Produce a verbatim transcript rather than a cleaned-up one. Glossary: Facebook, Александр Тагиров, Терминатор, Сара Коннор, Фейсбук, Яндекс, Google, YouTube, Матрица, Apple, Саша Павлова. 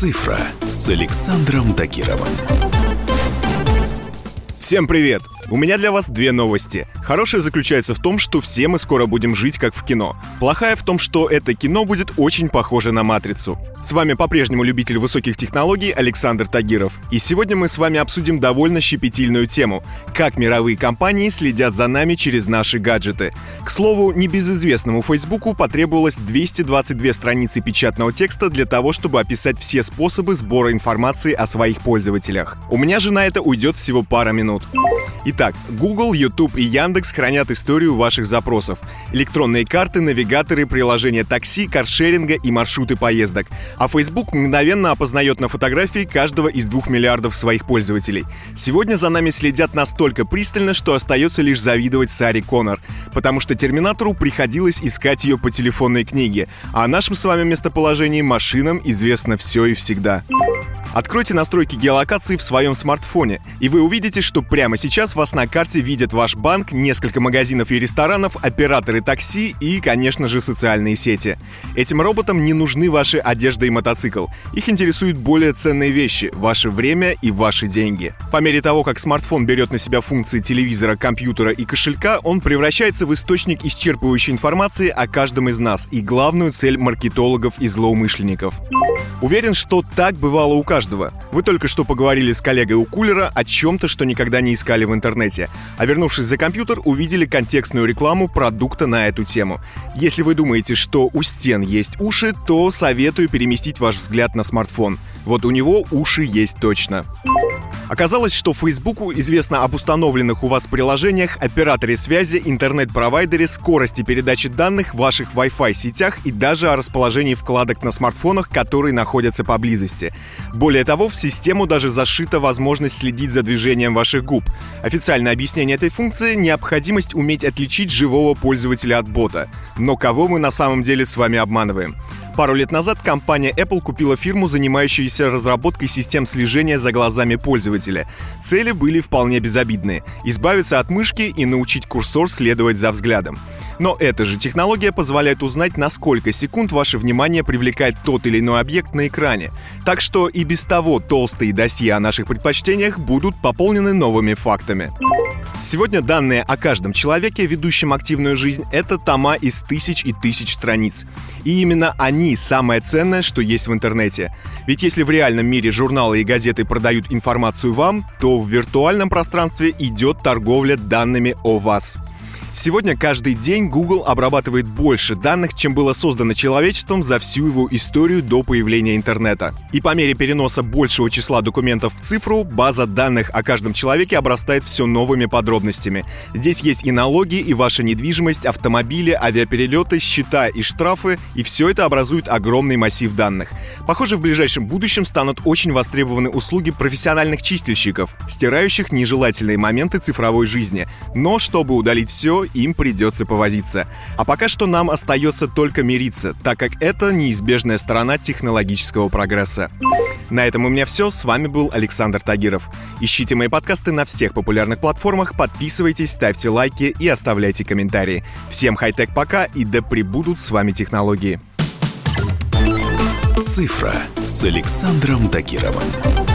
«Цифра» с Александром Тагировым. Всем привет! У меня для вас две новости. Хорошая заключается в том, что все мы скоро будем жить как в кино. Плохая в том, что это кино будет очень похоже на «Матрицу». С вами по-прежнему любитель высоких технологий Александр Тагиров. И сегодня мы с вами обсудим довольно щепетильную тему – как мировые компании следят за нами через наши гаджеты. К слову, небезызвестному Фейсбуку потребовалось двести двадцать две страницы печатного текста для того, чтобы описать все способы сбора информации о своих пользователях. У меня же на это уйдет всего пара минут. Итак, Google, YouTube и Яндекс хранят историю ваших запросов. Электронные карты, навигаторы, приложения такси, каршеринга и маршруты поездок. А Facebook мгновенно опознает на фотографии каждого из двух миллиардов своих пользователей. Сегодня за нами следят настолько пристально, что остается лишь завидовать Саре Коннор, потому что Терминатору приходилось искать ее по телефонной книге, а о нашем с вами местоположении машинам известно все и всегда. Откройте настройки геолокации в своем смартфоне, и вы увидите, что прямо сейчас вас на карте видят ваш банк, несколько магазинов и ресторанов, операторы такси и, конечно же, социальные сети. Этим роботам не нужны ваши одежда и мотоцикл. Их интересуют более ценные вещи – ваше время и ваши деньги. По мере того, как смартфон берет на себя функции телевизора, компьютера и кошелька, он превращается в источник исчерпывающей информации о каждом из нас и главную цель маркетологов и злоумышленников. Уверен, что так бывало у каждого. Вы только что поговорили с коллегой у кулера о чем-то, что никогда не искали в интернете, а вернувшись за компьютер, увидели контекстную рекламу продукта на эту тему. Если вы думаете, что у стен есть уши, то советую переместить ваш взгляд на смартфон. Вот у него уши есть точно. Оказалось, что Фейсбуку известно об установленных у вас приложениях, операторе связи, интернет-провайдере, скорости передачи данных, ваших Wi-Fi сетях и даже о расположении вкладок на смартфонах, которые находятся поблизости. Более того, в систему даже зашита возможность следить за движением ваших губ. Официальное объяснение этой функции — необходимость уметь отличить живого пользователя от бота. Но кого мы на самом деле с вами обманываем? Пару лет назад компания Apple купила фирму, занимающуюся разработкой систем слежения за глазами пользователя. Цели были вполне безобидные — избавиться от мышки и научить курсор следовать за взглядом. Но эта же технология позволяет узнать, на сколько секунд ваше внимание привлекает тот или иной объект на экране. Так что и без того толстые досье о наших предпочтениях будут пополнены новыми фактами. Сегодня данные о каждом человеке, ведущем активную жизнь, это тома из тысяч и тысяч страниц. И именно они самое ценное, что есть в интернете. Ведь если в реальном мире журналы и газеты продают информацию вам, то в виртуальном пространстве идет торговля данными о вас. Сегодня каждый день Google обрабатывает больше данных, чем было создано человечеством за всю его историю до появления интернета. И по мере переноса большего числа документов в цифру, база данных о каждом человеке обрастает все новыми подробностями. Здесь есть и налоги, и ваша недвижимость, автомобили, авиаперелеты, счета и штрафы, и все это образует огромный массив данных. Похоже, в ближайшем будущем станут очень востребованы услуги профессиональных чистильщиков, стирающих нежелательные моменты цифровой жизни. Но чтобы удалить все, им придется повозиться. А пока что нам остается только мириться, так как это неизбежная сторона технологического прогресса. На этом у меня все. С вами был Александр Тагиров. Ищите мои подкасты на всех популярных платформах, подписывайтесь, ставьте лайки и оставляйте комментарии. Всем хай-тек пока и да пребудут с вами технологии. «Цифра» с Александром Тагировым.